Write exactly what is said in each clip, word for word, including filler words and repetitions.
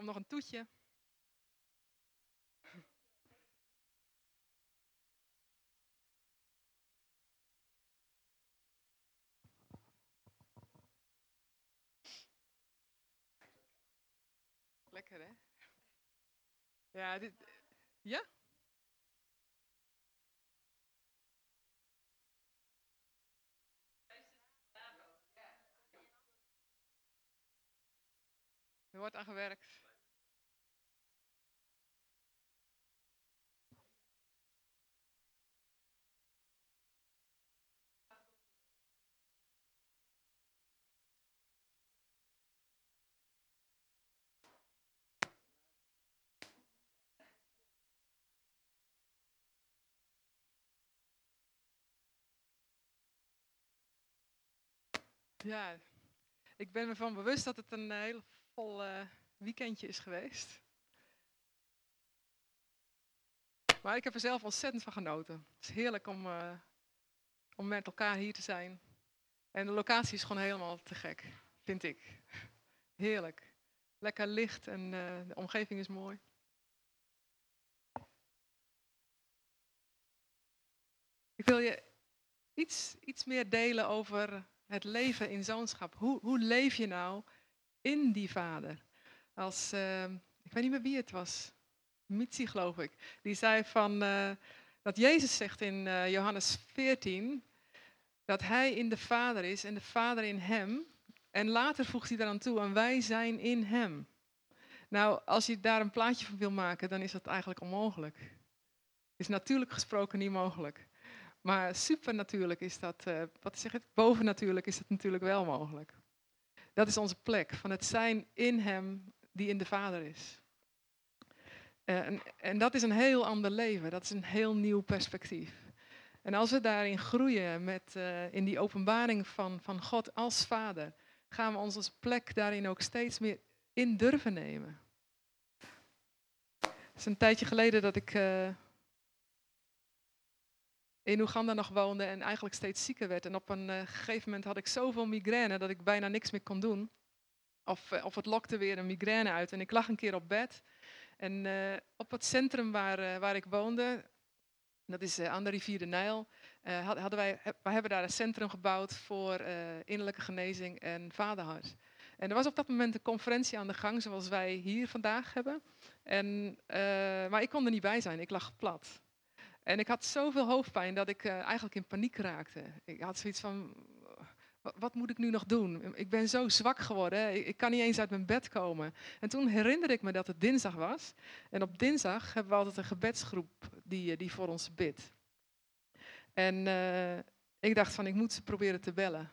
komt nog een toetje. Lekker, hè? Ja, dit... Ja? Er wordt aan gewerkt. Ja, ik ben me van bewust dat het een heel vol uh, weekendje is geweest. Maar ik heb er zelf ontzettend van genoten. Het is heerlijk om, uh, om met elkaar hier te zijn. En de locatie is gewoon helemaal te gek, vind ik. Heerlijk. Lekker licht en uh, de omgeving is mooi. Ik wil je iets, iets meer delen over... het leven in zoonschap. Hoe, hoe leef je nou in die vader? Als, uh, ik weet niet meer wie het was. Mitsi, geloof ik. Die zei van, uh, dat Jezus zegt in uh, Johannes veertien... dat hij in de vader is en de vader in hem. En later voegt hij daaraan toe, en wij zijn in hem. Nou, als je daar een plaatje van wil maken, dan is dat eigenlijk onmogelijk. Is natuurlijk gesproken niet mogelijk. Maar supernatuurlijk is dat, uh, wat zeg ik, bovennatuurlijk is dat natuurlijk wel mogelijk. Dat is onze plek, van het zijn in hem die in de vader is. Uh, en, en dat is een heel ander leven, dat is een heel nieuw perspectief. En als we daarin groeien, met, uh, in die openbaring van, van God als vader, gaan we onze plek daarin ook steeds meer in durven nemen. Het is een tijdje geleden dat ik... Uh, in Oeganda nog woonde en eigenlijk steeds zieker werd. En op een uh, gegeven moment had ik zoveel migraine dat ik bijna niks meer kon doen. Of, uh, of het lokte weer een migraine uit. En ik lag een keer op bed. En uh, op het centrum waar, uh, waar ik woonde, dat is uh, aan de rivier de Nijl, uh, hadden wij, wij hebben daar een centrum gebouwd voor uh, innerlijke genezing en Vaderhart. En er was op dat moment een conferentie aan de gang, zoals wij hier vandaag hebben. En, uh, maar ik kon er niet bij zijn, ik lag plat. En ik had zoveel hoofdpijn dat ik uh, eigenlijk in paniek raakte. Ik had zoiets van, wat, wat moet ik nu nog doen? Ik ben zo zwak geworden, ik, ik kan niet eens uit mijn bed komen. En toen herinnerde ik me dat het dinsdag was. En op dinsdag hebben we altijd een gebedsgroep die, die voor ons bidt. En uh, ik dacht van, ik moet ze proberen te bellen.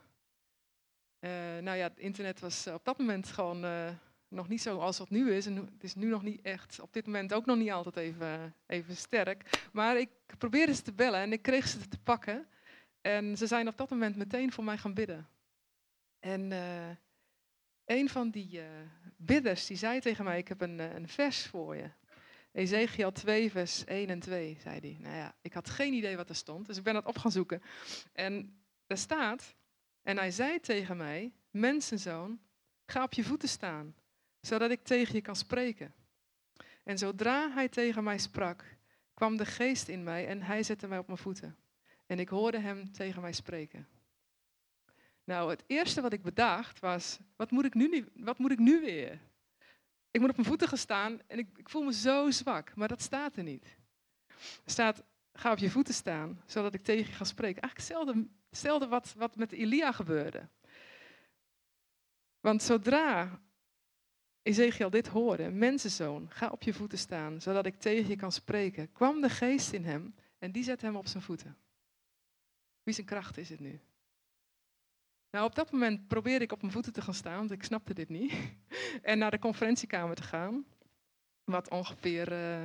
Uh, nou ja, het internet was op dat moment gewoon uh, nog niet zo als het nu is. En het is nu nog niet echt, op dit moment ook nog niet altijd even, even sterk. Maar ik probeerde ze te bellen en ik kreeg ze te pakken. En ze zijn op dat moment meteen voor mij gaan bidden. En uh, een van die uh, bidders die zei tegen mij, ik heb een, een vers voor je. Ezechiël twee vers een en twee, zei hij. Nou ja, ik had geen idee wat er stond, dus ik ben dat op gaan zoeken. En daar staat, en hij zei tegen mij, mensenzoon, ga op je voeten staan, zodat ik tegen je kan spreken. En zodra hij tegen mij sprak, kwam de geest in mij en hij zette mij op mijn voeten. En ik hoorde hem tegen mij spreken. Nou, het eerste wat ik bedacht was, wat moet ik nu, wat moet ik nu weer? Ik moet op mijn voeten gaan staan en ik, ik voel me zo zwak, maar dat staat er niet. Er staat, ga op je voeten staan, zodat ik tegen je kan spreken. Eigenlijk hetzelfde, hetzelfde wat, wat met Elia gebeurde. Want zodra... Ezechiël dit hoorde, mensenzoon, ga op je voeten staan, zodat ik tegen je kan spreken. Kwam de geest in hem en die zette hem op zijn voeten. Wie zijn kracht is het nu? Nou, op dat moment probeerde ik op mijn voeten te gaan staan, want ik snapte dit niet. En naar de conferentiekamer te gaan, wat ongeveer uh,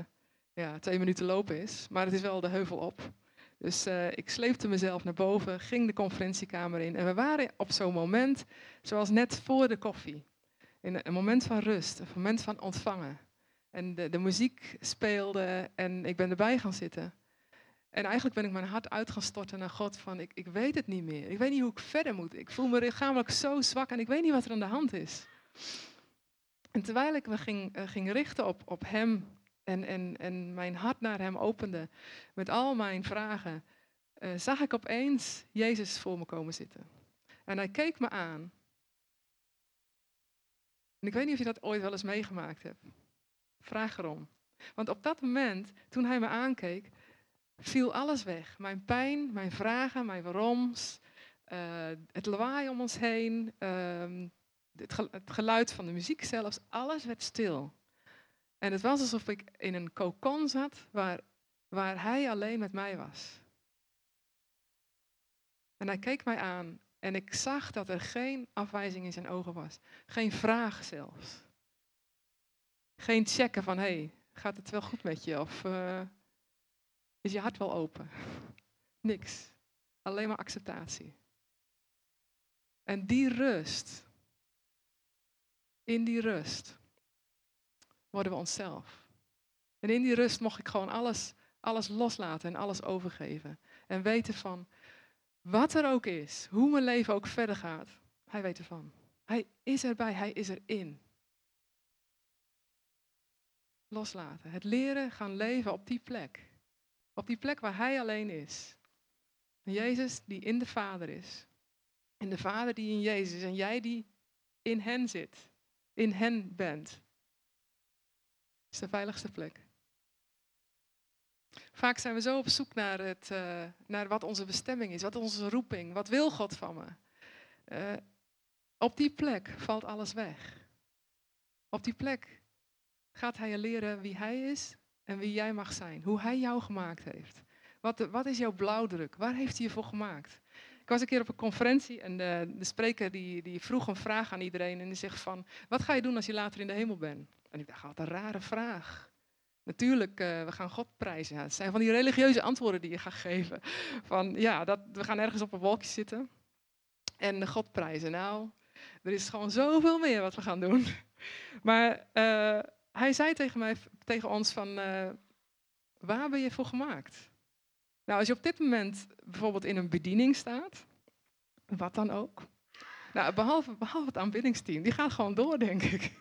ja, twee minuten lopen is. Maar het is wel de heuvel op. Dus uh, ik sleepte mezelf naar boven, ging de conferentiekamer in. En we waren op zo'n moment, zoals net voor de koffie. In een moment van rust, een moment van ontvangen. En de, de muziek speelde en ik ben erbij gaan zitten. En eigenlijk ben ik mijn hart uit gaan storten naar God van ik, ik weet het niet meer. Ik weet niet hoe ik verder moet. Ik voel me lichamelijk zo zwak en ik weet niet wat er aan de hand is. En terwijl ik me ging, uh, ging richten op, op hem en, en, en mijn hart naar hem opende met al mijn vragen, uh, zag ik opeens Jezus voor me komen zitten. En hij keek me aan. En ik weet niet of je dat ooit wel eens meegemaakt hebt. Vraag erom. Want op dat moment, toen hij me aankeek, viel alles weg. Mijn pijn, mijn vragen, mijn waaroms, uh, het lawaai om ons heen, uh, het geluid van de muziek zelfs, alles werd stil. En het was alsof ik in een cocon zat waar, waar hij alleen met mij was. En hij keek mij aan en ik zag dat er geen afwijzing in zijn ogen was. Geen vraag zelfs. Geen checken van, hé, hey, gaat het wel goed met je? Of uh, is je hart wel open? Niks. Alleen maar acceptatie. En die rust, in die rust worden we onszelf. En in die rust mocht ik gewoon alles, alles loslaten en alles overgeven. En weten van, wat er ook is, hoe mijn leven ook verder gaat, hij weet ervan. Hij is erbij, hij is erin. Loslaten. Het leren gaan leven op die plek. Op die plek waar hij alleen is. En Jezus die in de Vader is. En de Vader die in Jezus is. En jij die in hen zit. In hen bent. Dat is de veiligste plek. Vaak zijn we zo op zoek naar, het, uh, naar wat onze bestemming is. Wat onze roeping. Wat wil God van me? Uh, op die plek valt alles weg. Op die plek gaat hij je leren wie hij is en wie jij mag zijn. Hoe hij jou gemaakt heeft. Wat, de, wat is jouw blauwdruk? Waar heeft hij je voor gemaakt? Ik was een keer op een conferentie en de, de spreker die, die vroeg een vraag aan iedereen. En die zegt van, wat ga je doen als je later in de hemel bent? En ik dacht, wat een rare vraag. Natuurlijk, uh, we gaan God prijzen. Ja, het zijn van die religieuze antwoorden die je gaat geven. Van, ja, dat, we gaan ergens op een wolkje zitten. En God prijzen. Nou, er is gewoon zoveel meer wat we gaan doen. Maar... Uh, Hij zei tegen, mij, tegen ons van, uh, waar ben je voor gemaakt? Nou, als je op dit moment bijvoorbeeld in een bediening staat, wat dan ook. Nou, behalve, behalve het aanbiddingsteam, die gaat gewoon door, denk ik.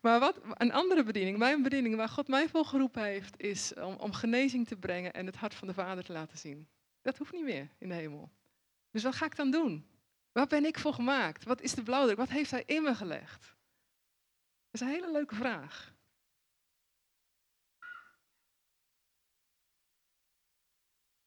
Maar wat, een andere bediening, mijn bediening waar God mij voor geroepen heeft, is om, om genezing te brengen en het hart van de Vader te laten zien. Dat hoeft niet meer in de hemel. Dus wat ga ik dan doen? Waar ben ik voor gemaakt? Wat is de blauwdruk? Wat heeft hij in me gelegd? Dat is een hele leuke vraag.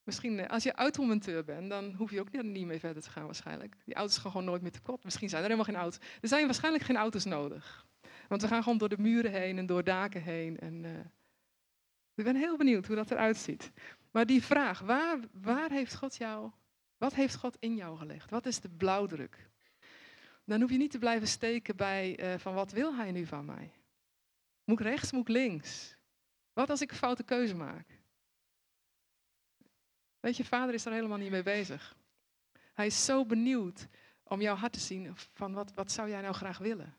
Misschien als je automonteur bent, dan hoef je ook niet mee verder te gaan waarschijnlijk. Die auto's gaan gewoon nooit meer te kort. Misschien zijn er helemaal geen auto's. Er zijn waarschijnlijk geen auto's nodig. Want we gaan gewoon door de muren heen en door daken heen. En, uh, ik ben heel benieuwd hoe dat eruit ziet. Maar die vraag, waar, waar heeft God jou, wat heeft God in jou gelegd? Wat is de blauwdruk? Dan hoef je niet te blijven steken bij uh, van wat wil hij nu van mij? Moet ik rechts, moet ik links? Wat als ik een foute keuze maak? Weet je, Vader is daar helemaal niet mee bezig. Hij is zo benieuwd om jouw hart te zien van wat, wat zou jij nou graag willen?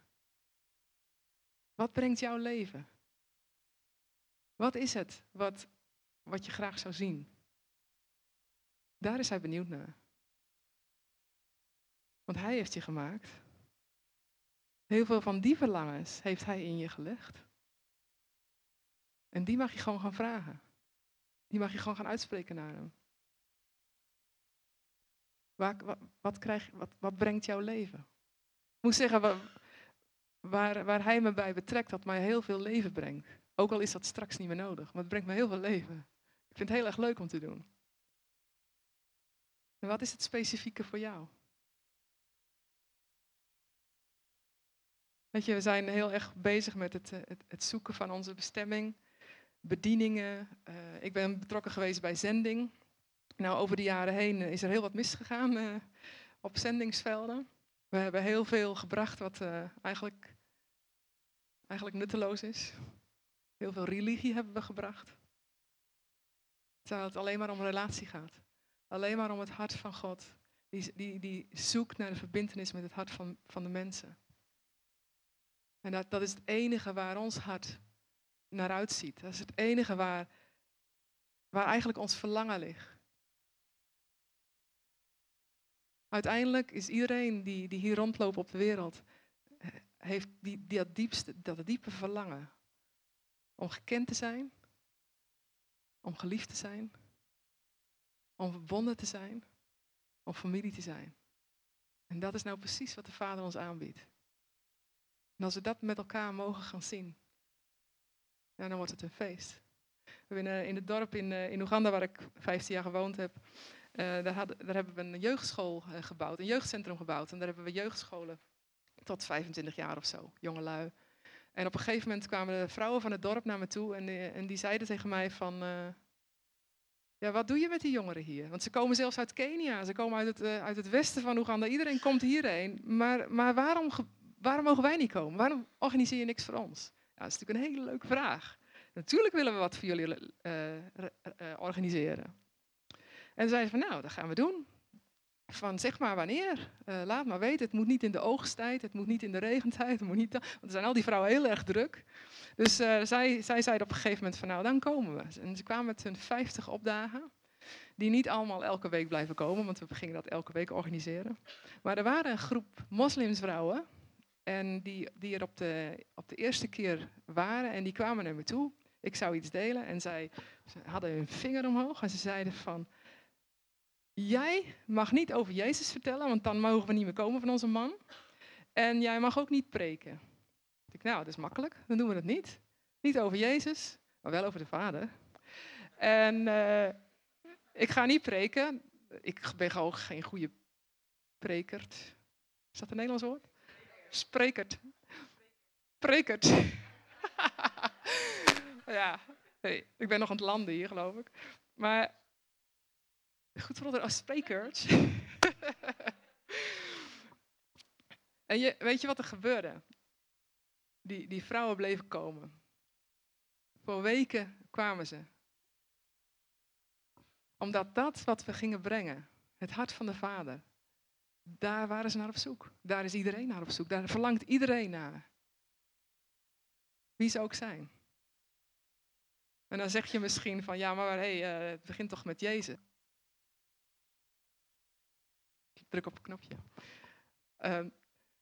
Wat brengt jouw leven? Wat is het wat, wat je graag zou zien? Daar is hij benieuwd naar. Want hij heeft je gemaakt. Heel veel van die verlangens heeft hij in je gelegd. En die mag je gewoon gaan vragen. Die mag je gewoon gaan uitspreken naar hem. Waar, wat, wat, krijg, wat, wat brengt jouw leven? Ik moet zeggen, waar, waar hij me bij betrekt, dat mij heel veel leven brengt. Ook al is dat straks niet meer nodig, maar het brengt me heel veel leven. Ik vind het heel erg leuk om te doen. En wat is het specifieke voor jou? Weet je, we zijn heel erg bezig met het, het, het zoeken van onze bestemming, bedieningen. Uh, ik ben betrokken geweest bij zending. Nou, over de jaren heen is er heel wat misgegaan uh, op zendingsvelden. We hebben heel veel gebracht wat uh, eigenlijk, eigenlijk nutteloos is. Heel veel religie hebben we gebracht. Terwijl het alleen maar om relatie gaat. Alleen maar om het hart van God. Die, die, die zoekt naar de verbintenis met het hart van, van de mensen. En dat, dat is het enige waar ons hart naar uitziet. Dat is het enige waar, waar eigenlijk ons verlangen ligt. Uiteindelijk is iedereen die, die hier rondloopt op de wereld, heeft die, die, dat, diepste, dat diepe verlangen om gekend te zijn, om geliefd te zijn, om verbonden te zijn, om familie te zijn. En dat is nou precies wat de Vader ons aanbiedt. En als we dat met elkaar mogen gaan zien, nou, dan wordt het een feest. We in, uh, in het dorp in, uh, in Oeganda, waar ik vijftien jaar gewoond heb, uh, daar, had, daar hebben we een jeugdschool uh, gebouwd, een jeugdcentrum gebouwd. En daar hebben we jeugdscholen tot vijfentwintig jaar of zo, jongelui. En op een gegeven moment kwamen de vrouwen van het dorp naar me toe en, uh, en die zeiden tegen mij van... Uh, ja, wat doe je met die jongeren hier? Want ze komen zelfs uit Kenia, ze komen uit het, uh, uit het westen van Oeganda. Iedereen komt hierheen, maar, maar waarom, waarom mogen wij niet komen? Waarom organiseer je niks voor ons? Ja, dat is natuurlijk een hele leuke vraag. Natuurlijk willen we wat voor jullie uh, uh, organiseren. En toen zeiden ze van, nou, dat gaan we doen. Van, zeg maar wanneer, uh, laat maar weten. Het moet niet in de oogsttijd, het moet niet in de regentijd. Het moet niet da- Want er zijn al die vrouwen heel erg druk. Dus uh, zij, zij zeiden op een gegeven moment van, nou, dan komen we. En ze kwamen met hun vijftig opdagen. Die niet allemaal elke week blijven komen, want we gingen dat elke week organiseren. Maar er waren een groep moslimsvrouwen... En die, die er op de, op de eerste keer waren en die kwamen naar me toe. Ik zou iets delen en zij ze hadden hun vinger omhoog en ze zeiden van... Jij mag niet over Jezus vertellen, want dan mogen we niet meer komen van onze man. En jij mag ook niet preken. Ik dacht, nou, dat is makkelijk, dan doen we dat niet. Niet over Jezus, maar wel over de Vader. En uh, ik ga niet preken. Ik ben gewoon geen goede prekert. Is dat een Nederlands woord? Sprekert. Prekert. Ja, hey, ik ben nog aan het landen hier, geloof ik. Maar goed voor als sprekert. En je, weet je wat er gebeurde? Die, die vrouwen bleven komen. Voor weken kwamen ze. Omdat dat wat we gingen brengen, het hart van de Vader... Daar waren ze naar op zoek. Daar is iedereen naar op zoek. Daar verlangt iedereen naar. Wie ze ook zijn. En dan zeg je misschien van, ja, maar hey, uh, het begint toch met Jezus. Ik druk op een knopje. Uh,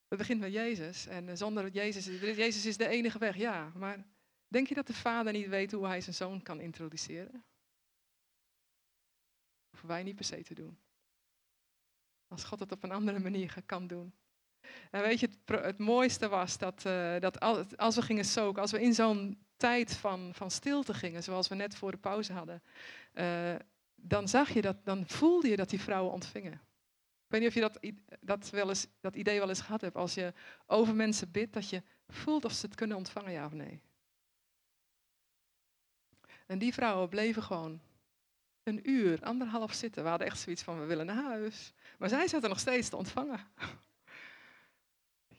het begint met Jezus. En zonder Jezus, Jezus is de enige weg. Ja, maar denk je dat de Vader niet weet hoe hij zijn zoon kan introduceren? Dat hoeven wij niet per se te doen. Als God het op een andere manier kan doen. En weet je, het, pro- het mooiste was dat, uh, dat als we gingen soaken, als we in zo'n tijd van, van stilte gingen, zoals we net voor de pauze hadden, uh, dan zag je dat, dan voelde je dat die vrouwen ontvingen. Ik weet niet of je dat, dat, wel eens, dat idee wel eens gehad hebt, als je over mensen bidt, dat je voelt of ze het kunnen ontvangen, ja of nee. En die vrouwen bleven gewoon een uur, anderhalf zitten. We hadden echt zoiets van, we willen naar huis. Maar zij zaten nog steeds te ontvangen.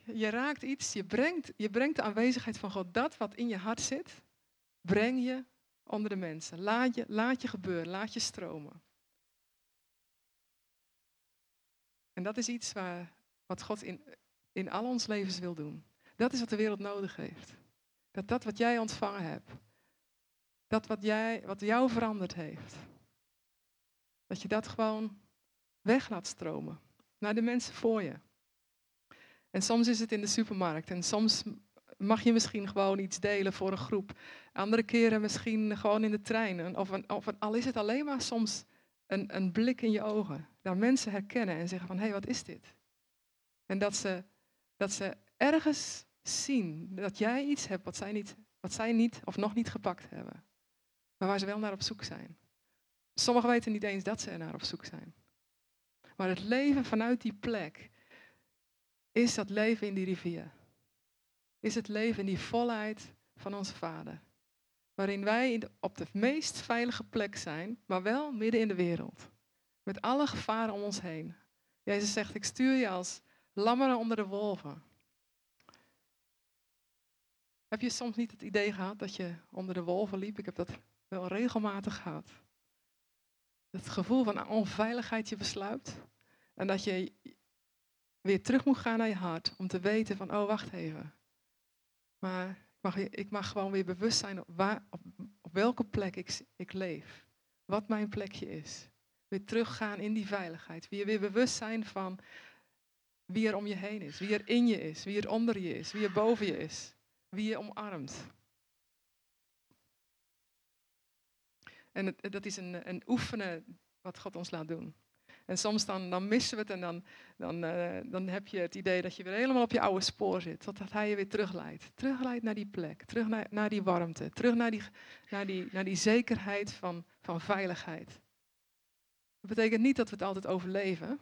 Je raakt iets, je brengt, je brengt de aanwezigheid van God. Dat wat in je hart zit, breng je onder de mensen. Laat je, laat je gebeuren, laat je stromen. En dat is iets waar, wat God in, in al ons levens wil doen. Dat is wat de wereld nodig heeft. Dat dat wat jij ontvangen hebt, dat wat, jij, wat jou veranderd heeft... Dat je dat gewoon weg laat stromen. Naar de mensen voor je. En soms is het in de supermarkt. En soms mag je misschien gewoon iets delen voor een groep. Andere keren misschien gewoon in de trein. Of, een, of een, al is het alleen maar soms een, een blik in je ogen. Dat mensen herkennen en zeggen van, hé, hey, wat is dit? En dat ze, dat ze ergens zien dat jij iets hebt wat zij niet, wat zij niet of nog niet gepakt hebben. Maar waar ze wel naar op zoek zijn. Sommigen weten niet eens dat ze ernaar op zoek zijn. Maar het leven vanuit die plek is dat leven in die rivier. Is het leven in die volheid van onze Vader. Waarin wij op de meest veilige plek zijn, maar wel midden in de wereld. Met alle gevaren om ons heen. Jezus zegt, ik stuur je als lammeren onder de wolven. Heb je soms niet het idee gehad dat je onder de wolven liep? Ik heb dat wel regelmatig gehad. Het gevoel van onveiligheid je besluipt. En dat je weer terug moet gaan naar je hart. Om te weten van, oh, wacht even. Maar ik mag, ik mag gewoon weer bewust zijn op, waar, op, op welke plek ik, ik leef. Wat mijn plekje is. Weer teruggaan in die veiligheid. Weer, weer bewust zijn van, Wie er om je heen is, wie er in je is, wie er onder je is, wie er boven je is, wie je omarmt. En het, dat is een, een oefenen wat God ons laat doen. En soms dan, dan missen we het en dan, dan, uh, dan heb je het idee dat je weer helemaal op je oude spoor zit. Totdat hij je weer terugleidt. Terugleidt naar die plek, terug naar, naar die warmte, terug naar die, naar die, naar die zekerheid van, van veiligheid. Dat betekent niet dat we het altijd overleven.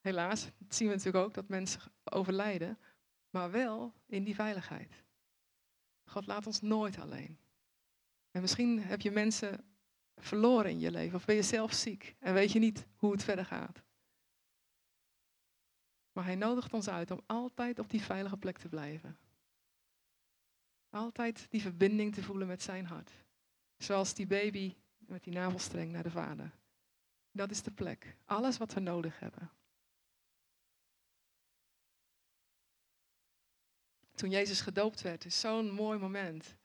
Helaas, dat zien we natuurlijk ook, dat mensen overlijden. Maar wel in die veiligheid. God laat ons nooit alleen. En misschien heb je mensen verloren in je leven. Of ben je zelf ziek. En weet je niet hoe het verder gaat. Maar hij nodigt ons uit om altijd op die veilige plek te blijven. Altijd die verbinding te voelen met zijn hart. Zoals die baby met die navelstreng naar de vader. Dat is de plek. Alles wat we nodig hebben. Toen Jezus gedoopt werd, is zo'n mooi moment.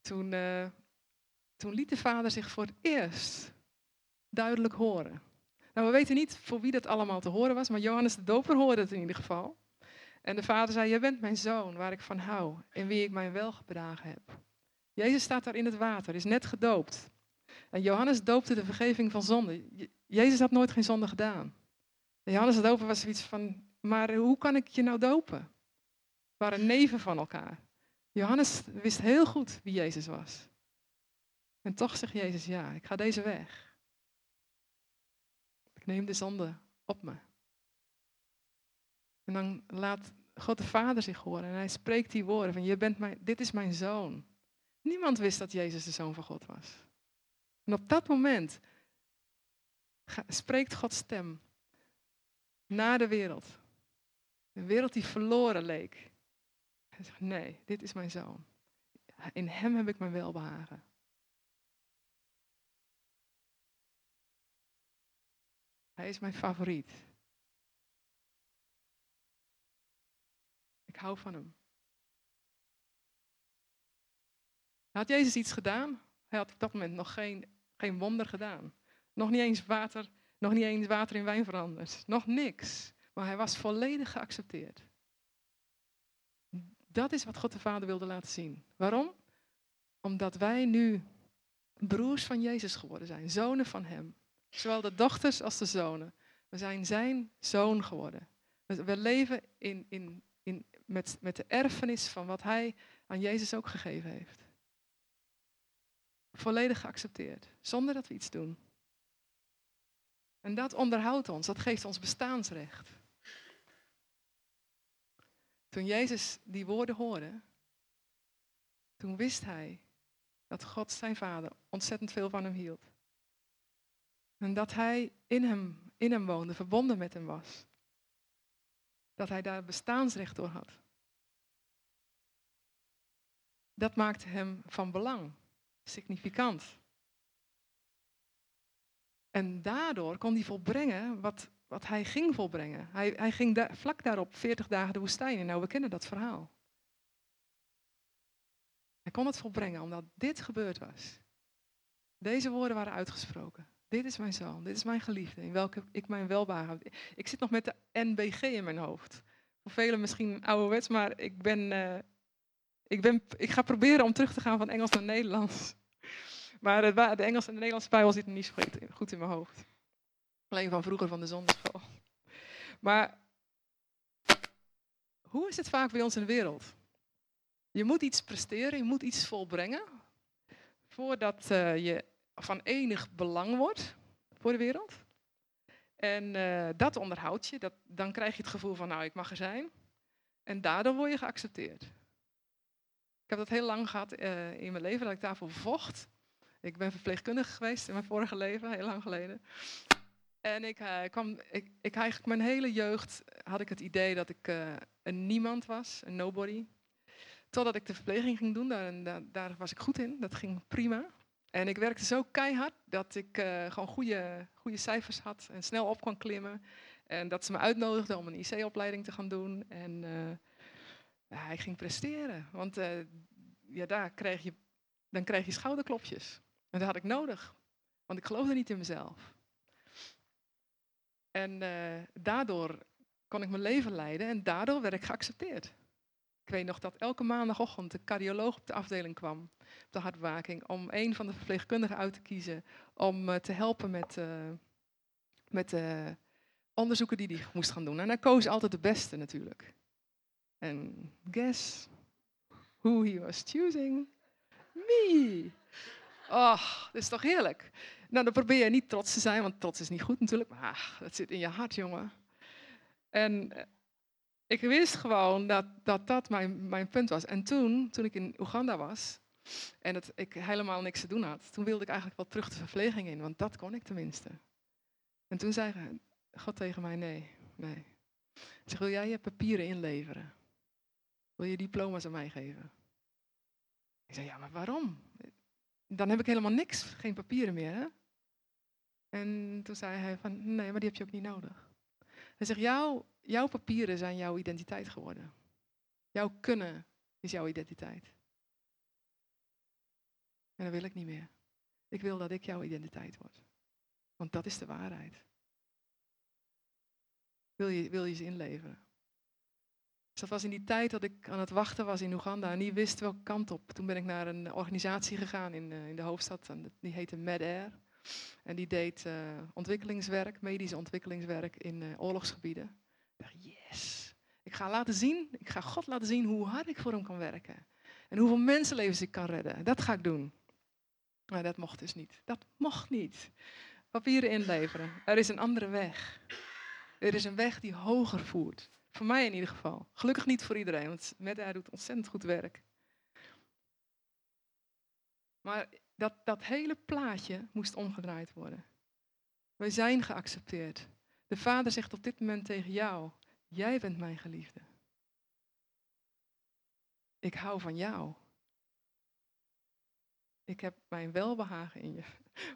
Toen, uh, toen liet de Vader zich voor het eerst duidelijk horen. Nou, we weten niet voor wie dat allemaal te horen was, maar Johannes de Doper hoorde het in ieder geval. En de Vader zei, jij bent mijn zoon, waar ik van hou, in wie ik mijn welgedragen heb. Jezus staat daar in het water, is net gedoopt. En Johannes doopte de vergeving van zonde. Jezus had nooit geen zonde gedaan. En Johannes de Doper was zoiets van, maar hoe kan ik je nou dopen? We waren neven van elkaar. Johannes wist heel goed wie Jezus was. En toch zegt Jezus, ja, ik ga deze weg. Ik neem de zonde op me. En dan laat God de Vader zich horen. En hij spreekt die woorden van, je bent mijn, dit is mijn zoon. Niemand wist dat Jezus de zoon van God was. En op dat moment spreekt Gods stem naar de wereld. Een wereld die verloren leek. Hij zegt, nee, dit is mijn zoon. In hem heb ik mijn welbehagen. Hij is mijn favoriet. Ik hou van hem. Had Jezus iets gedaan? Hij had op dat moment nog geen, geen wonder gedaan. Nog niet eens water, nog niet eens water in wijn veranderd. Nog niks. Maar hij was volledig geaccepteerd. Dat is wat God de Vader wilde laten zien. Waarom? Omdat wij nu broers van Jezus geworden zijn. Zonen van hem. Zowel de dochters als de zonen. We zijn zijn zoon geworden. We leven in, in, in, met, met de erfenis van wat hij aan Jezus ook gegeven heeft. Volledig geaccepteerd. Zonder dat we iets doen. En dat onderhoudt ons. Dat geeft ons bestaansrecht. Toen Jezus die woorden hoorde, toen wist hij dat God zijn vader ontzettend veel van hem hield. En dat hij in hem, in hem woonde, verbonden met hem was. Dat hij daar bestaansrecht door had. Dat maakte hem van belang, significant. En daardoor kon hij volbrengen wat... Wat hij ging volbrengen. Hij, hij ging da- vlak daarop veertig dagen de woestijn in. Nou, we kennen dat verhaal. Hij kon het volbrengen omdat dit gebeurd was. Deze woorden waren uitgesproken. Dit is mijn zoon, dit is mijn geliefde, in welke ik mijn welbehagen. Ik zit nog met de N B G in mijn hoofd. Voor velen misschien ouderwets, maar ik ben, uh, ik ben, ik ga proberen om terug te gaan van Engels naar Nederlands. Maar uh, de Engels en de Nederlandse Bijbel zitten niet zo goed in mijn hoofd. Alleen van vroeger van de zondagschool. Maar hoe is het vaak bij ons in de wereld? Je moet iets presteren, je moet iets volbrengen. Voordat uh, je van enig belang wordt voor de wereld. En uh, dat onderhoudt je. Dat, dan krijg je het gevoel van, nou, ik mag er zijn. En daardoor word je geaccepteerd. Ik heb dat heel lang gehad uh, in mijn leven, dat ik daarvoor vocht. Ik ben verpleegkundige geweest in mijn vorige leven, heel lang geleden. En ik uh, kwam, ik, ik eigenlijk mijn hele jeugd had ik het idee dat ik uh, een niemand was, een nobody. Totdat ik de verpleging ging doen, daar, daar, daar was ik goed in, dat ging prima. En ik werkte zo keihard dat ik uh, gewoon goede, goede cijfers had en snel op kon klimmen. En dat ze me uitnodigden om een I C-opleiding te gaan doen. En uh, hij ging presteren, want uh, ja, daar kreeg je, dan kreeg je schouderklopjes. En dat had ik nodig, want ik geloofde niet in mezelf. En uh, daardoor kon ik mijn leven leiden en daardoor werd ik geaccepteerd. Ik weet nog dat elke maandagochtend de cardioloog op de afdeling kwam, op de hartbewaking, om een van de verpleegkundigen uit te kiezen, om uh, te helpen met, uh, met uh, onderzoeken die hij moest gaan doen. En hij koos altijd de beste natuurlijk. En guess who he was choosing? Me! Oh, dat is toch heerlijk. Nou, dan probeer je niet trots te zijn, want trots is niet goed natuurlijk. Maar ach, dat zit in je hart, jongen. En ik wist gewoon dat dat, dat mijn, mijn punt was. En toen, toen ik in Oeganda was en dat ik helemaal niks te doen had, toen wilde ik eigenlijk wel terug de verpleging in, want dat kon ik tenminste. En toen zei God tegen mij, nee, nee. Hij zegt, wil jij je papieren inleveren? Wil je diploma's aan mij geven? Ik zei, ja, maar waarom? Dan heb ik helemaal niks, geen papieren meer. Hè? En toen zei hij van, nee, maar die heb je ook niet nodig. Hij zegt, jouw, jouw papieren zijn jouw identiteit geworden. Jouw kunnen is jouw identiteit. En dat wil ik niet meer. Ik wil dat ik jouw identiteit word. Want dat is de waarheid. Wil je, wil je ze inleveren? Dus dat was in die tijd dat ik aan het wachten was in Oeganda en die wist welke kant op. Toen ben ik naar een organisatie gegaan in, uh, in de hoofdstad, die heette Medair. En die deed uh, ontwikkelingswerk, medisch ontwikkelingswerk in uh, oorlogsgebieden. Ik dacht, yes, ik ga laten zien, ik ga God laten zien hoe hard ik voor hem kan werken. En hoeveel mensenlevens ik kan redden, dat ga ik doen. Maar dat mocht dus niet, dat mocht niet. Papieren inleveren, er is een andere weg. Er is een weg die hoger voert. Voor mij in ieder geval. Gelukkig niet voor iedereen, want Medair doet ontzettend goed werk. Maar dat, dat hele plaatje moest omgedraaid worden. Wij zijn geaccepteerd. De Vader zegt op dit moment tegen jou, jij bent mijn geliefde. Ik hou van jou. Ik heb mijn welbehagen in je.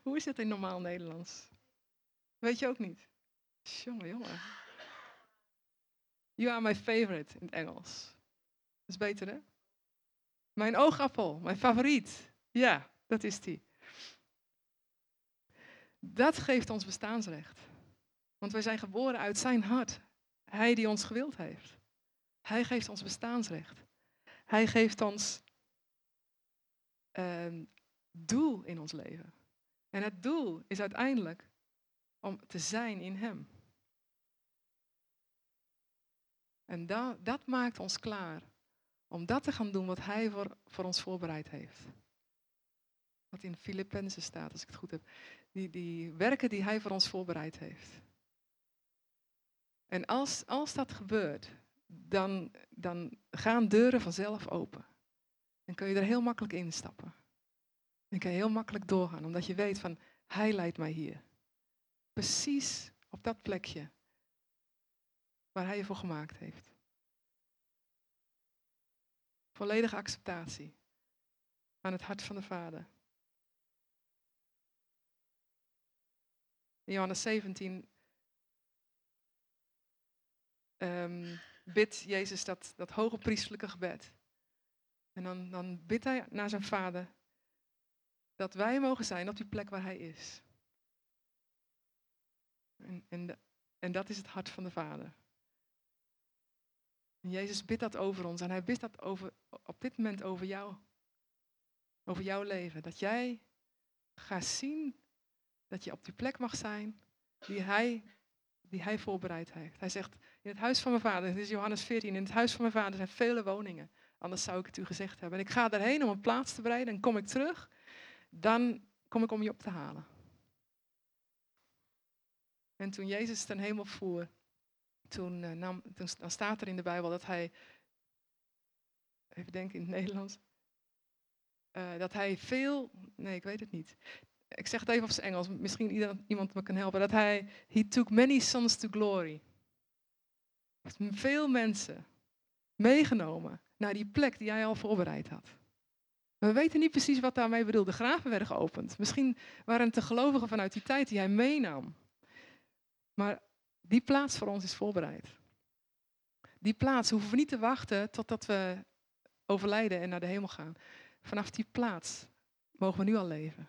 Hoe is dat in normaal Nederlands? Weet je ook niet. Jongen, jongen. You are my favorite in het Engels. Dat is beter, hè? Mijn oogappel, mijn favoriet. Ja, dat is die. Dat geeft ons bestaansrecht. Want wij zijn geboren uit zijn hart. Hij die ons gewild heeft. Hij geeft ons bestaansrecht. Hij geeft ons uh, doel in ons leven. En het doel is uiteindelijk om te zijn in hem. En dat, dat maakt ons klaar om dat te gaan doen wat hij voor, voor ons voorbereid heeft. Wat in Filippenzen staat, als ik het goed heb. Die, die werken die hij voor ons voorbereid heeft. En als, als dat gebeurt, dan, dan gaan deuren vanzelf open. Dan kun je er heel makkelijk instappen. Dan kun je heel makkelijk doorgaan, omdat je weet van, hij leidt mij hier. Precies op dat plekje waar hij je voor gemaakt heeft. Volledige acceptatie aan het hart van de Vader. In Johannes zeventien um, bidt Jezus dat, dat hoge priestelijke gebed. En dan, dan bidt hij naar zijn Vader dat wij mogen zijn op die plek waar hij is. En, en, de, en dat is het hart van de Vader. En Jezus bidt dat over ons. En hij bidt dat over, op dit moment over jou. Over jouw leven. Dat jij gaat zien dat je op die plek mag zijn die hij, die hij voorbereid heeft. Hij zegt, in het huis van mijn vader, dit is Johannes veertien, in het huis van mijn vader zijn vele woningen. Anders zou ik het u gezegd hebben. En ik ga daarheen om een plaats te bereiden en kom ik terug. Dan kom ik om je op te halen. En toen Jezus ten hemel voer, toen, uh, nam, toen dan staat er in de Bijbel dat hij, even denken in het Nederlands, uh, dat hij veel, nee ik weet het niet, ik zeg het even op zijn Engels, misschien ieder, iemand me kan helpen, dat hij, he took many sons to glory. Veel mensen meegenomen naar die plek die hij al voorbereid had. We weten niet precies wat daarmee bedoeld. De graven werden geopend. Misschien waren de gelovigen vanuit die tijd die hij meenam. Maar die plaats voor ons is voorbereid. Die plaats hoeven we niet te wachten totdat we overlijden en naar de hemel gaan. Vanaf die plaats mogen we nu al leven.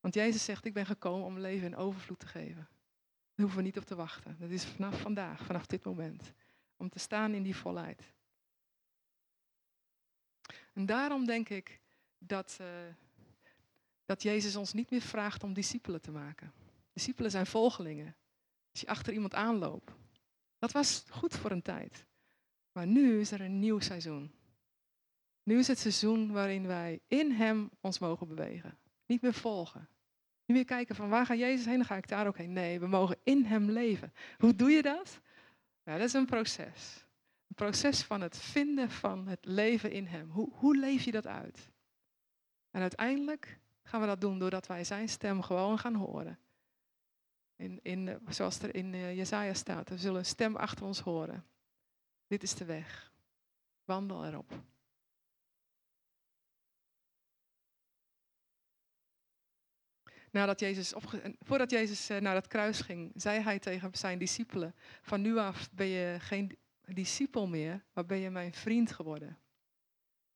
Want Jezus zegt, ik ben gekomen om leven in overvloed te geven. Daar hoeven we niet op te wachten. Dat is vanaf vandaag, vanaf dit moment. Om te staan in die volheid. En daarom denk ik dat, uh, dat Jezus ons niet meer vraagt om discipelen te maken. Discipelen zijn volgelingen. Als je achter iemand aanloopt. Dat was goed voor een tijd. Maar nu is er een nieuw seizoen. Nu is het seizoen waarin wij in hem ons mogen bewegen. Niet meer volgen. Niet meer kijken van waar gaat Jezus heen, dan ga ik daar ook heen. Nee, we mogen in hem leven. Hoe doe je dat? Nou, dat is een proces. Een proces van het vinden van het leven in hem. Hoe, hoe leef je dat uit? En uiteindelijk gaan we dat doen doordat wij zijn stem gewoon gaan horen. In, in, zoals er in Jezaja staat, we zullen een stem achter ons horen. Dit is de weg. Wandel erop. Nadat Jezus opge- voordat Jezus naar het kruis ging, zei hij tegen zijn discipelen, van nu af ben je geen discipel meer, maar ben je mijn vriend geworden.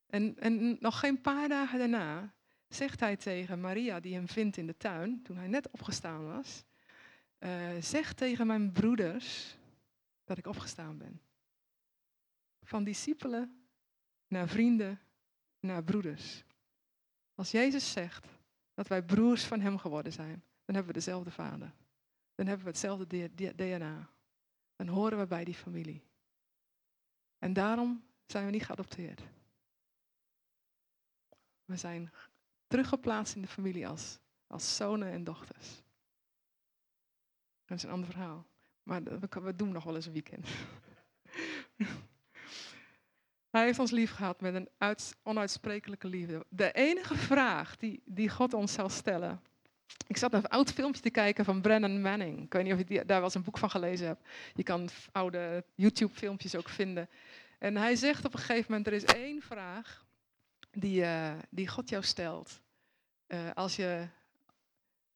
En, en nog geen paar dagen daarna zegt hij tegen Maria, die hem vindt in de tuin, toen hij net opgestaan was, uh, zeg tegen mijn broeders dat ik opgestaan ben. Van discipelen naar vrienden, naar broeders. Als Jezus zegt dat wij broers van hem geworden zijn, dan hebben we dezelfde vader. Dan hebben we hetzelfde D N A. Dan horen we bij die familie. En daarom zijn we niet geadopteerd. We zijn teruggeplaatst in de familie als, als zonen en dochters. Dat is een ander verhaal. Maar we doen nog wel eens een weekend. Hij heeft ons lief gehad met een uit, onuitsprekelijke liefde. De enige vraag die, die God ons zal stellen. Ik zat naar een oud filmpje te kijken van Brennan Manning. Ik weet niet of je die, daar wel eens een boek van gelezen hebt. Je kan oude YouTube-filmpjes ook vinden. En hij zegt op een gegeven moment, er is één vraag die, uh, die God jou stelt. Uh, als, je,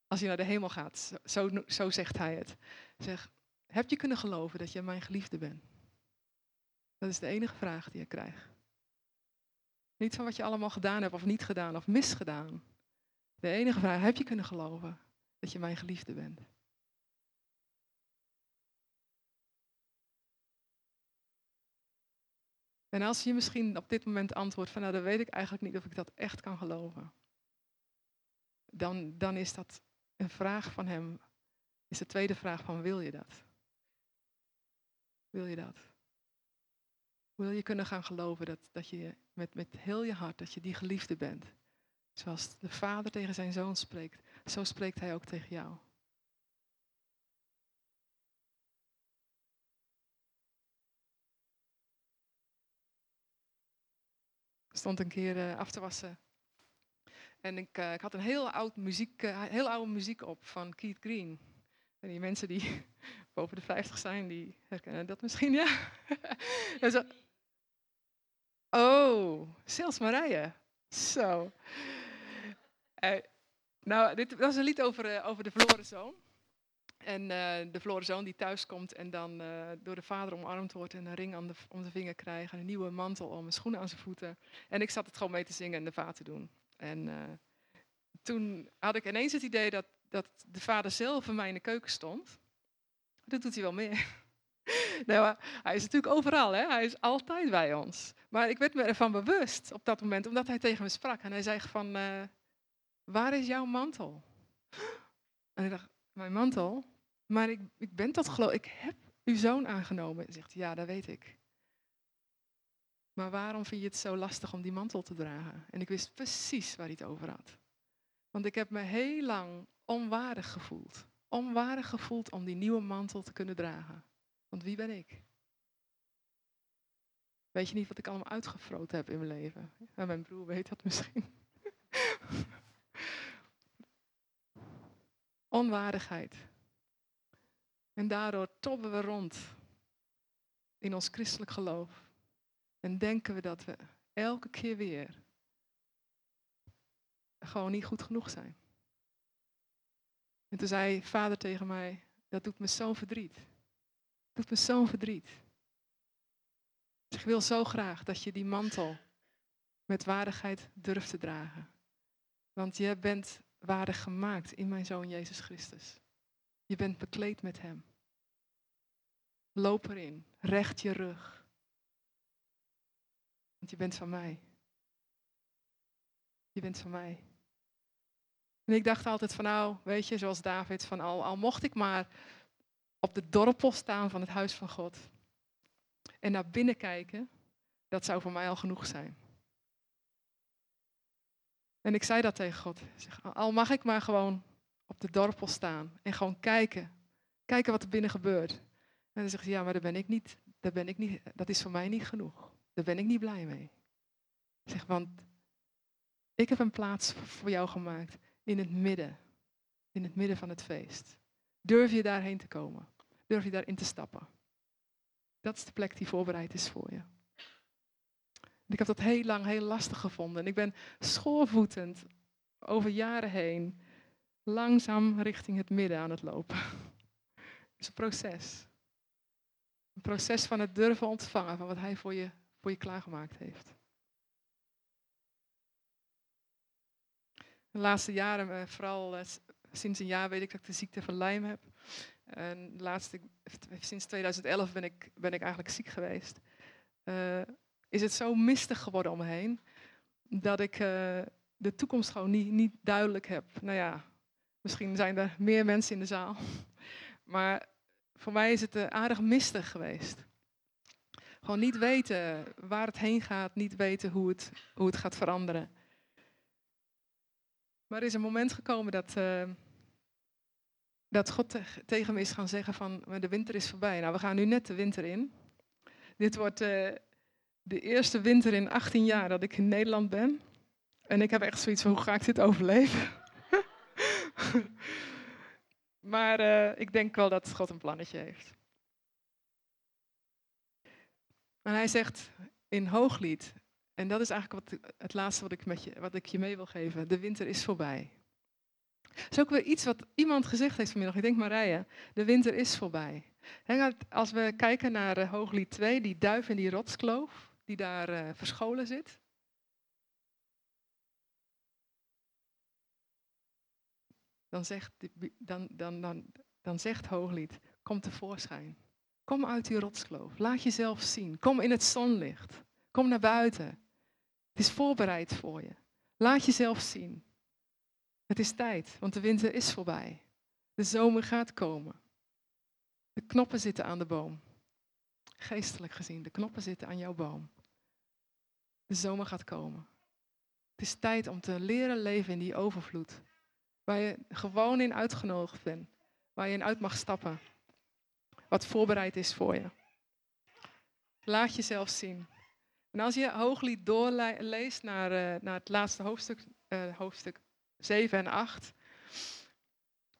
als je naar de hemel gaat. Zo, zo zegt hij het. Zeg, heb je kunnen geloven dat je mijn geliefde bent? Dat is de enige vraag die je krijgt. Niet van wat je allemaal gedaan hebt of niet gedaan of misgedaan. De enige vraag, heb je kunnen geloven dat je mijn geliefde bent? En als je misschien op dit moment antwoordt van nou, dan weet ik eigenlijk niet of ik dat echt kan geloven. Dan, dan is dat een vraag van hem, is de tweede vraag van wil je dat? Wil je dat? Wil je kunnen gaan geloven dat, dat je met, met heel je hart, dat je die geliefde bent. Zoals de vader tegen zijn zoon spreekt, zo spreekt hij ook tegen jou. Ik stond een keer uh, af te wassen. En ik, uh, ik had een heel, oud muziek, uh, heel oude muziek op van Keith Green. En die mensen die boven de vijftig zijn, die herkennen dat misschien, ja. Zo. Oh, zelfs Marije. Zo. Uh, nou, dit was een lied over, uh, over de verloren zoon. En uh, de verloren zoon die thuiskomt en dan uh, door de vader omarmd wordt en een ring aan de, om de vinger krijgt. En een nieuwe mantel om, een schoenen aan zijn voeten. En ik zat het gewoon mee te zingen en de vader te doen. En uh, toen had ik ineens het idee dat, dat de vader zelf bij mij in de keuken stond. Dat doet hij wel meer. Nee, maar hij is natuurlijk overal, hè? Hij is altijd bij ons. Maar ik werd me ervan bewust op dat moment, omdat hij tegen me sprak. En hij zei van, uh, waar is jouw mantel? En ik dacht, mijn mantel? Maar ik, ik ben tot geloof, ik heb uw zoon aangenomen. En zegt, ja, dat weet ik. Maar waarom vind je het zo lastig om die mantel te dragen? En ik wist precies waar hij het over had. Want ik heb me heel lang onwaardig gevoeld. Onwaardig gevoeld om die nieuwe mantel te kunnen dragen. Want wie ben ik? Weet je niet wat ik allemaal uitgefroten heb in mijn leven? En mijn broer weet dat misschien. Onwaardigheid. En daardoor tobben we rond in ons christelijk geloof. En denken we dat we elke keer weer gewoon niet goed genoeg zijn. En toen zei vader tegen mij, dat doet me zo'n verdriet. Dat doet me zo'n verdriet. Dus ik wil zo graag dat je die mantel met waardigheid durft te dragen. Want jij bent waardig gemaakt in mijn Zoon Jezus Christus. Je bent bekleed met hem. Loop erin. Recht je rug. Want je bent van mij. Je bent van mij. En ik dacht altijd van nou, weet je, zoals David, van al, al mocht ik maar op de dorpel staan van het huis van God. En naar binnen kijken, dat zou voor mij al genoeg zijn. En ik zei dat tegen God. Ik zeg, al mag ik maar gewoon op de dorpel staan en gewoon kijken. Kijken wat er binnen gebeurt. En dan zegt hij, ja, maar daar ben ik niet, daar ben ik niet, dat is voor mij niet genoeg. Daar ben ik niet blij mee. Ik zeg, want ik heb een plaats voor jou gemaakt in het midden. In het midden van het feest. Durf je daarheen te komen? Durf je daarin te stappen? Dat is de plek die voorbereid is voor je. Ik heb dat heel lang heel lastig gevonden. En ik ben schoorvoetend over jaren heen langzaam richting het midden aan het lopen. Het is een proces. Een proces van het durven ontvangen van wat hij voor je, voor je klaargemaakt heeft. De laatste jaren, vooral sinds een jaar, weet ik dat ik de ziekte van Lyme heb. En de laatste, sinds tweeduizend elf ben ik, ben ik eigenlijk ziek geweest. Uh, is het zo mistig geworden om me heen, dat ik uh, de toekomst gewoon niet, niet duidelijk heb. Nou ja, misschien zijn er meer mensen in de zaal. Maar voor mij is het uh, aardig mistig geweest. Gewoon niet weten waar het heen gaat, niet weten hoe het, hoe het gaat veranderen. Maar er is een moment gekomen dat, uh, dat God te, tegen me is gaan zeggen van, de winter is voorbij. Nou, we gaan nu net de winter in. Dit wordt... Uh, De eerste winter in achttien jaar dat ik in Nederland ben. En ik heb echt zoiets van, hoe ga ik dit overleven? maar uh, ik denk wel dat God een plannetje heeft. En hij zegt in Hooglied, en dat is eigenlijk wat, het laatste wat ik, met je, wat ik je mee wil geven. De winter is voorbij. Dat is ook weer iets wat iemand gezegd heeft vanmiddag. Ik denk Marije, de winter is voorbij. Als we kijken naar Hooglied twee, die duif in die rotskloof, die daar uh, verscholen zit. Dan zegt, dan, dan, dan, dan zegt Hooglied, kom tevoorschijn. Kom uit die rotskloof, laat jezelf zien. Kom in het zonlicht, kom naar buiten. Het is voorbereid voor je. Laat jezelf zien. Het is tijd, want de winter is voorbij. De zomer gaat komen. De knoppen zitten aan de boom. Geestelijk gezien, de knoppen zitten aan jouw boom. De zomer gaat komen. Het is tijd om te leren leven in die overvloed. Waar je gewoon in uitgenodigd bent. Waar je in uit mag stappen. Wat voorbereid is voor je. Laat jezelf zien. En als je Hooglied doorleest naar, uh, naar het laatste hoofdstuk, uh, hoofdstuk zeven en acht...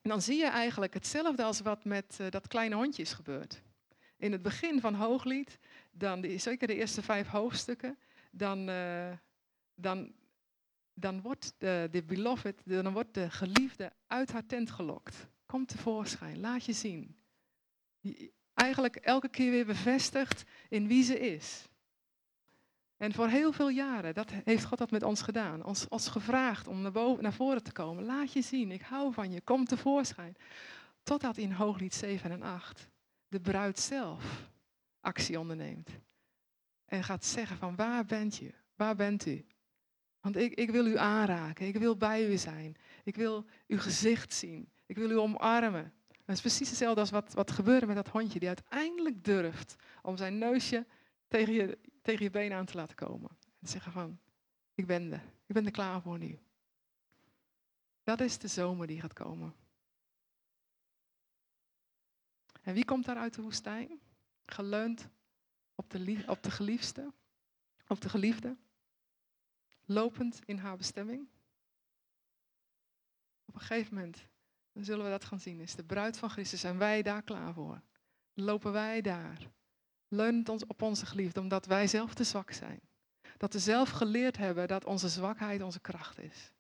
En dan zie je eigenlijk hetzelfde als wat met uh, dat kleine hondje is gebeurd. In het begin van Hooglied, dan die, zeker de eerste vijf hoofdstukken, dan, uh, dan, dan wordt de, de beloved, de, dan wordt de geliefde uit haar tent gelokt. Kom tevoorschijn, laat je zien. Die, eigenlijk elke keer weer bevestigd in wie ze is. En voor heel veel jaren dat heeft God dat met ons gedaan. Ons, ons gevraagd om naar, boven, naar voren te komen. Laat je zien, ik hou van je, kom tevoorschijn. Totdat in Hooglied zeven en acht de bruid zelf actie onderneemt. En gaat zeggen van waar bent je, waar bent u? Want ik, ik wil u aanraken, ik wil bij u zijn. Ik wil uw gezicht zien, ik wil u omarmen. Dat is precies hetzelfde als wat, wat gebeurde met dat hondje die uiteindelijk durft om zijn neusje tegen je... tegen je benen aan te laten komen. En zeggen van, ik ben er. Ik ben er klaar voor nu. Dat is de zomer die gaat komen. En wie komt daar uit de woestijn? Geleund op de, lief, op de geliefste. Op de geliefde. Lopend in haar bestemming. Op een gegeven moment, dan zullen we dat gaan zien, is de bruid van Christus. Zijn wij daar klaar voor? Lopen wij daar? Leunt ons op onze geliefde, omdat wij zelf te zwak zijn. Dat we zelf geleerd hebben dat onze zwakheid onze kracht is.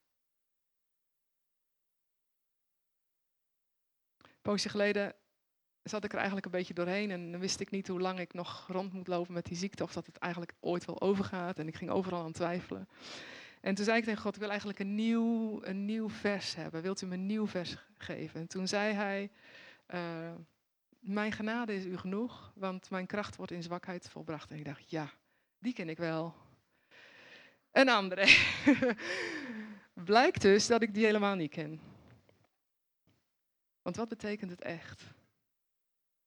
Een poosje geleden zat ik er eigenlijk een beetje doorheen en wist ik niet hoe lang ik nog rond moet lopen met die ziekte, of dat het eigenlijk ooit wel overgaat. En ik ging overal aan twijfelen. En toen zei ik tegen God, ik wil eigenlijk een nieuw, een nieuw vers hebben. Wilt u me een nieuw vers geven? En toen zei hij, Uh, mijn genade is u genoeg, want mijn kracht wordt in zwakheid volbracht. En ik dacht, ja, die ken ik wel. Een andere. Blijkt dus dat ik die helemaal niet ken. Want wat betekent het echt?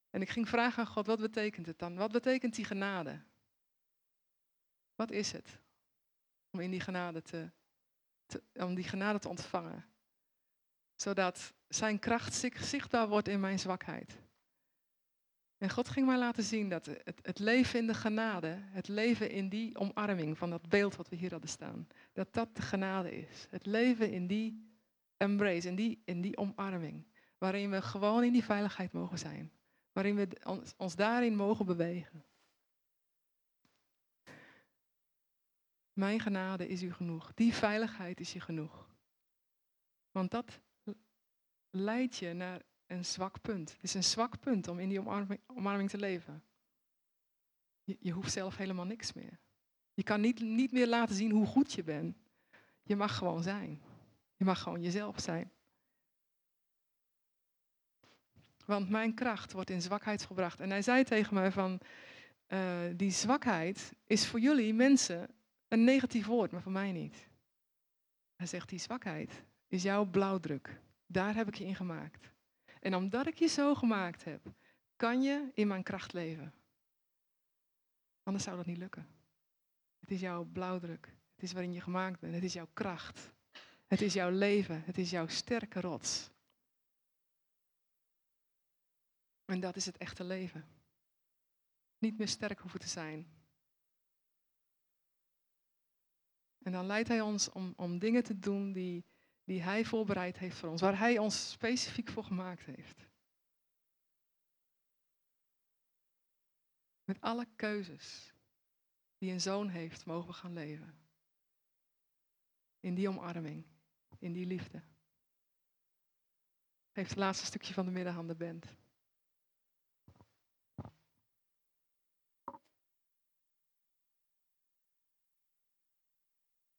En ik ging vragen aan God, wat betekent het dan? Wat betekent die genade? Wat is het? Om, in die genade te, te, om die genade te ontvangen. Zodat zijn kracht zichtbaar wordt in mijn zwakheid. En God ging mij laten zien dat het, het leven in de genade, het leven in die omarming van dat beeld wat we hier hadden staan, dat dat de genade is. Het leven in die embrace, in die, in die omarming. Waarin we gewoon in die veiligheid mogen zijn. Waarin we ons, ons daarin mogen bewegen. Mijn genade is u genoeg. Die veiligheid is je genoeg. Want dat leidt je naar een zwak punt. Het is een zwak punt om in die omarming, omarming te leven. Je, je hoeft zelf helemaal niks meer. Je kan niet, niet meer laten zien hoe goed je bent. Je mag gewoon zijn. Je mag gewoon jezelf zijn. Want mijn kracht wordt in zwakheid gebracht. En hij zei tegen mij van, uh, die zwakheid is voor jullie mensen een negatief woord, maar voor mij niet. Hij zegt, die zwakheid is jouw blauwdruk. Daar heb ik je in gemaakt. En omdat ik je zo gemaakt heb, kan je in mijn kracht leven. Anders zou dat niet lukken. Het is jouw blauwdruk. Het is waarin je gemaakt bent. Het is jouw kracht. Het is jouw leven. Het is jouw sterke rots. En dat is het echte leven. Niet meer sterk hoeven te zijn. En dan leidt hij ons om, om dingen te doen die, die hij voorbereid heeft voor ons. Waar hij ons specifiek voor gemaakt heeft. Met alle keuzes die een zoon heeft, mogen we gaan leven. In die omarming. In die liefde. Geef het laatste stukje van de middag aan de band.